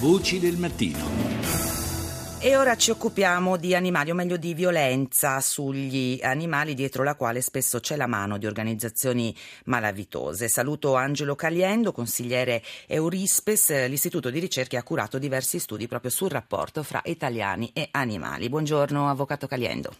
Voci del mattino. E ora ci occupiamo di animali, o meglio di violenza sugli animali, dietro la quale spesso c'è la mano di organizzazioni malavitose. Saluto Angelo Caliendo, consigliere Eurispes, l'istituto di ricerca che ha curato diversi studi proprio sul rapporto fra italiani e animali. Buongiorno, avvocato Caliendo.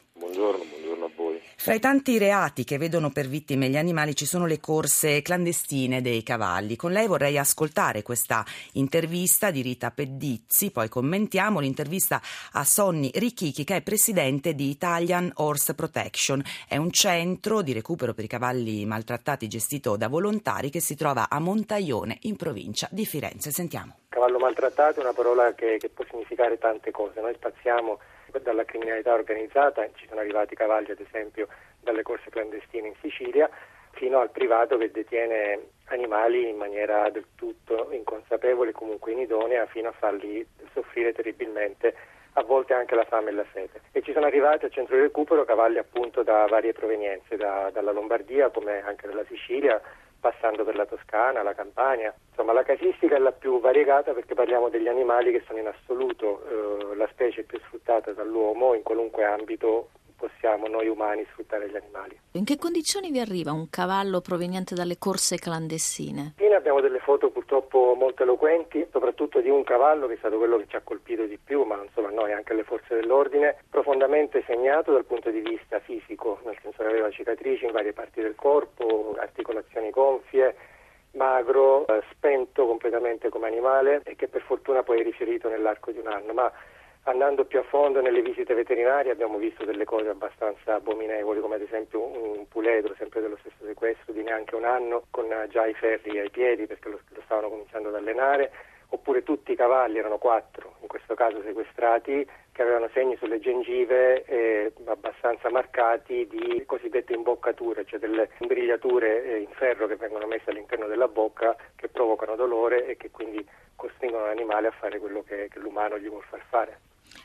Tra i tanti reati che vedono per vittime gli animali ci sono le corse clandestine dei cavalli. Con lei vorrei ascoltare questa intervista di Rita Pedizzi, poi commentiamo l'intervista a Sonny Richichi, che è presidente di Italian Horse Protection. È un centro di recupero per i cavalli maltrattati gestito da volontari che si trova a Montaione, in provincia di Firenze. Sentiamo. Cavallo maltrattato è una parola che può significare tante cose. Noi spaziamo dalla criminalità organizzata, ci sono arrivati cavalli ad esempio dalle corse clandestine in Sicilia, fino al privato che detiene animali in maniera del tutto inconsapevole, comunque inidonea, fino a farli soffrire terribilmente, a volte anche la fame e la sete. E ci sono arrivati al centro di recupero cavalli appunto da varie provenienze, dalla Lombardia come anche dalla Sicilia, passando per la Toscana, la Campania. Insomma, la casistica è la più variegata perché parliamo degli animali che sono in assoluto la specie più sfruttata dall'uomo. In qualunque ambito possiamo noi umani sfruttare gli animali. In che condizioni vi arriva un cavallo proveniente dalle corse clandestine? Qui abbiamo delle foto purtroppo molto eloquenti, soprattutto di un cavallo che è stato quello che ci ha colpito di più, ma insomma noi anche le forze dell'ordine, profondamente segnato dal punto di vista fisico, nel senso che aveva cicatrici in varie parti del corpo, articolazioni gonfie, magro, spento completamente come animale, e che per fortuna poi è riferito nell'arco di un anno, ma andando più a fondo nelle visite veterinarie abbiamo visto delle cose abbastanza abominevoli, come ad esempio un puledro, sempre dello stesso sequestro, di neanche un anno, con già i ferri ai piedi perché lo stavano cominciando ad allenare, oppure tutti i cavalli, erano 4 in questo caso sequestrati, che avevano segni sulle gengive abbastanza marcati di cosiddette imboccature, cioè delle imbrigliature in ferro che vengono messe all'interno della bocca, che provocano dolore e che quindi costringono l'animale a fare quello che l'umano gli vuol far fare.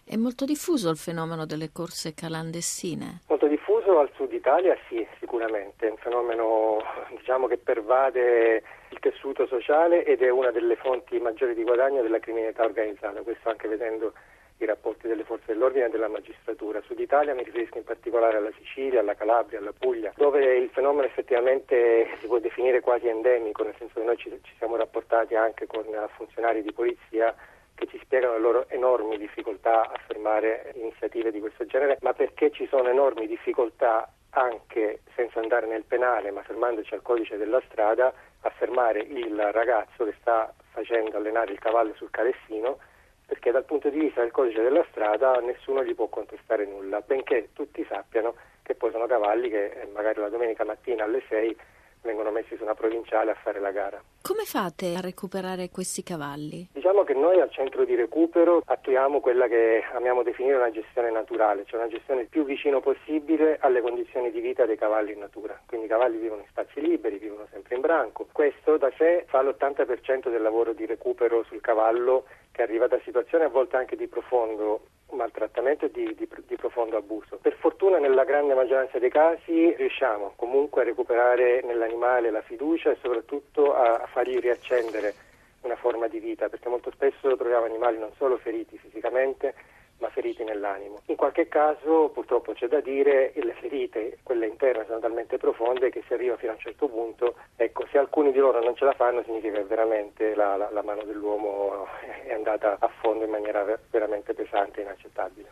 È molto diffuso il fenomeno delle corse clandestine? Molto diffuso al sud Italia, sì, sicuramente. È un fenomeno, diciamo, che pervade il tessuto sociale ed è una delle fonti maggiori di guadagno della criminalità organizzata. Questo anche vedendo i rapporti delle forze dell'ordine e della magistratura. Sud Italia, mi riferisco in particolare alla Sicilia, alla Calabria, alla Puglia, dove il fenomeno effettivamente si può definire quasi endemico, nel senso che noi ci siamo rapportati anche con funzionari di polizia che ci spiegano le loro enormi difficoltà a fermare iniziative di questo genere, ma perché ci sono enormi difficoltà anche senza andare nel penale, ma fermandoci al codice della strada, a fermare il ragazzo che sta facendo allenare il cavallo sul carezzino, perché dal punto di vista del codice della strada nessuno gli può contestare nulla, benché tutti sappiano che poi sono cavalli che magari la domenica mattina alle 6 vengono messi su una provinciale a fare la gara. Come fate a recuperare questi cavalli? Diciamo che noi al centro di recupero attuiamo quella che amiamo definire una gestione naturale, cioè una gestione più vicino possibile alle condizioni di vita dei cavalli in natura. Quindi i cavalli vivono in spazi liberi, vivono sempre in branco. Questo da sé fa l'80% del lavoro di recupero sul cavallo, che arriva da situazioni a volte anche di profondo maltrattamento e di profondo abuso. Per fortuna nella grande maggioranza dei casi riusciamo comunque a recuperare nell'animale la fiducia e soprattutto a fargli riaccendere una forma di vita, perché molto spesso troviamo animali non solo feriti fisicamente, ma feriti nell'animo. In qualche caso purtroppo c'è da dire che le ferite, quelle interne, sono talmente profonde che si arriva fino a un certo punto, ecco, se alcuni di loro non ce la fanno significa che veramente la mano dell'uomo è andata a fondo in maniera veramente pesante e inaccettabile.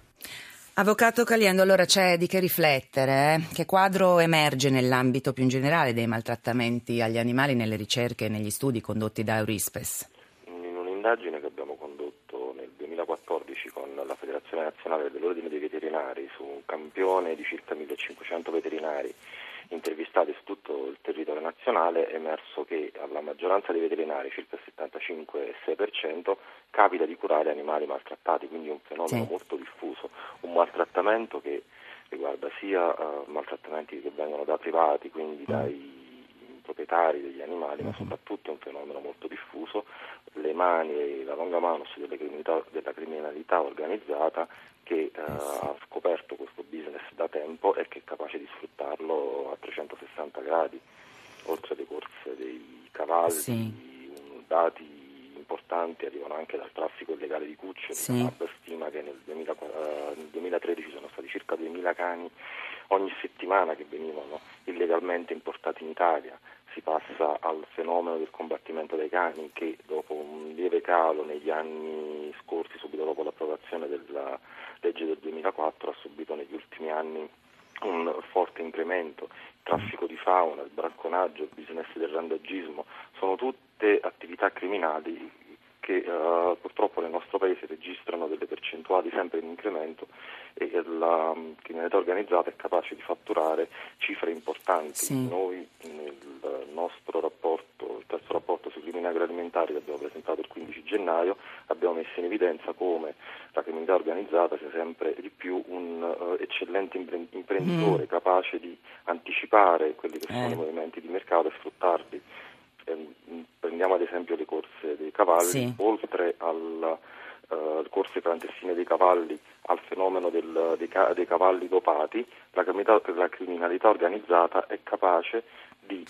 Avvocato Caliendo, allora c'è di che riflettere, eh? Che quadro emerge nell'ambito più in generale dei maltrattamenti agli animali nelle ricerche e negli studi condotti da Eurispes? In un'indagine che abbiamo condotto nel 2014 con la Federazione Nazionale dell'Ordine dei Veterinari su un campione di circa 1500 veterinari intervistati su tutto il territorio nazionale, è emerso che alla maggioranza dei veterinari, circa il 75,6%, capita di curare animali maltrattati, quindi un fenomeno molto diffuso, un maltrattamento che riguarda sia maltrattamenti che vengono da privati, quindi dai proprietari degli animali, ma soprattutto è un fenomeno molto diffuso, le mani e la longa manus della criminalità organizzata, che ha scoperto questo business da tempo e che è capace di sfruttarlo a 360 gradi, oltre alle corse dei cavalli, dati importanti arrivano anche dal traffico illegale di cuccioli. Sì. La NAB stima che nel 2013 sono stati circa 2000 cani ogni settimana che venivano illegalmente importati in Italia. Si passa al fenomeno del combattimento dei cani, che dopo un lieve calo negli anni scorsi, subito dopo l'approvazione della legge del 2004, ha subito negli ultimi anni un forte incremento. Il traffico di fauna, il bracconaggio, il business del randagismo, sono tutte attività criminali che purtroppo nel nostro paese registrano delle percentuali sempre in incremento, e la criminalità organizzata è capace di fatturare cifre importanti. Sì. Noi nel nostro rapporto, il terzo rapporto sui crimini agroalimentari che abbiamo presentato il 15 gennaio, abbiamo messo in evidenza come la criminalità organizzata sia sempre di più un eccellente imprenditore capace di anticipare quelli che sono i movimenti di mercato e sfruttarli. Prendiamo ad esempio le corse dei cavalli. Sì. Oltre alle corse clandestine dei cavalli, al fenomeno dei cavalli dopati, la criminalità organizzata è capace di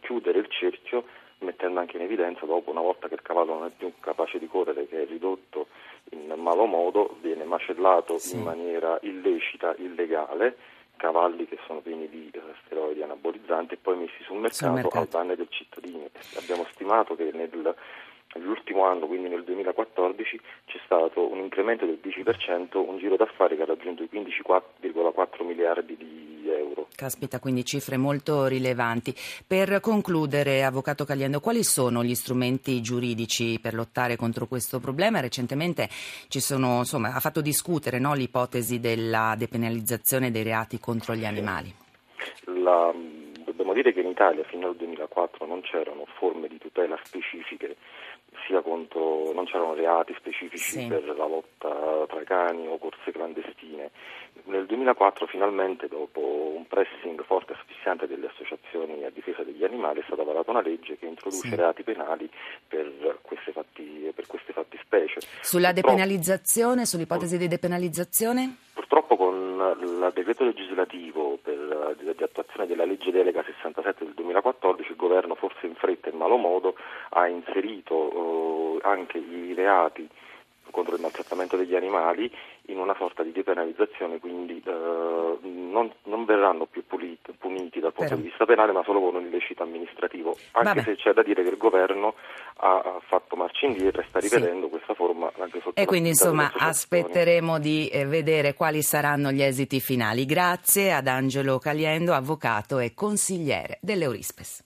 chiudere il cerchio, mettendo anche in evidenza, dopo, una volta che il cavallo non è più capace di correre, che è ridotto in malo modo, viene macellato. Sì. In maniera illecita, illegale, cavalli che sono pieni di steroidi anabolizzanti e poi messi sul mercato al danno del cittadino. Abbiamo stimato che nell'ultimo anno, quindi nel 2014, c'è stato un incremento del 10%, un giro d'affari che ha raggiunto i 15,4 miliardi di euro. Caspita, quindi cifre molto rilevanti. Per concludere, Avvocato Caliendo, quali sono gli strumenti giuridici per lottare contro questo problema? Recentemente ha fatto discutere, no, l'ipotesi della depenalizzazione dei reati contro gli animali. Dobbiamo dire che in Italia fino al 2004 non c'erano forme di tutela specifiche, non c'erano reati specifici. Sì. Per la lotta tra cani o corse clandestine. Nel 2004 finalmente, dopo un pressing forte e asfissiante delle associazioni a difesa degli animali, è stata varata una legge che introduce reati penali per queste fattispecie. Sulla depenalizzazione, sull'ipotesi di depenalizzazione? Purtroppo con il decreto legislativo di attuazione della legge delega 67 del 2014 il governo, forse in fretta e in malo modo, ha inserito anche i reati contro il maltrattamento degli animali in una sorta di depenalizzazione, quindi non verranno più puniti dal punto di vista penale, ma solo con un illecito amministrativo, anche se c'è da dire che il governo ha fatto marcia indietro e sta rivedendo questa forma anche sotto. E quindi, insomma, aspetteremo di vedere quali saranno gli esiti finali. Grazie ad Angelo Caliendo, avvocato e consigliere dell'Eurispes.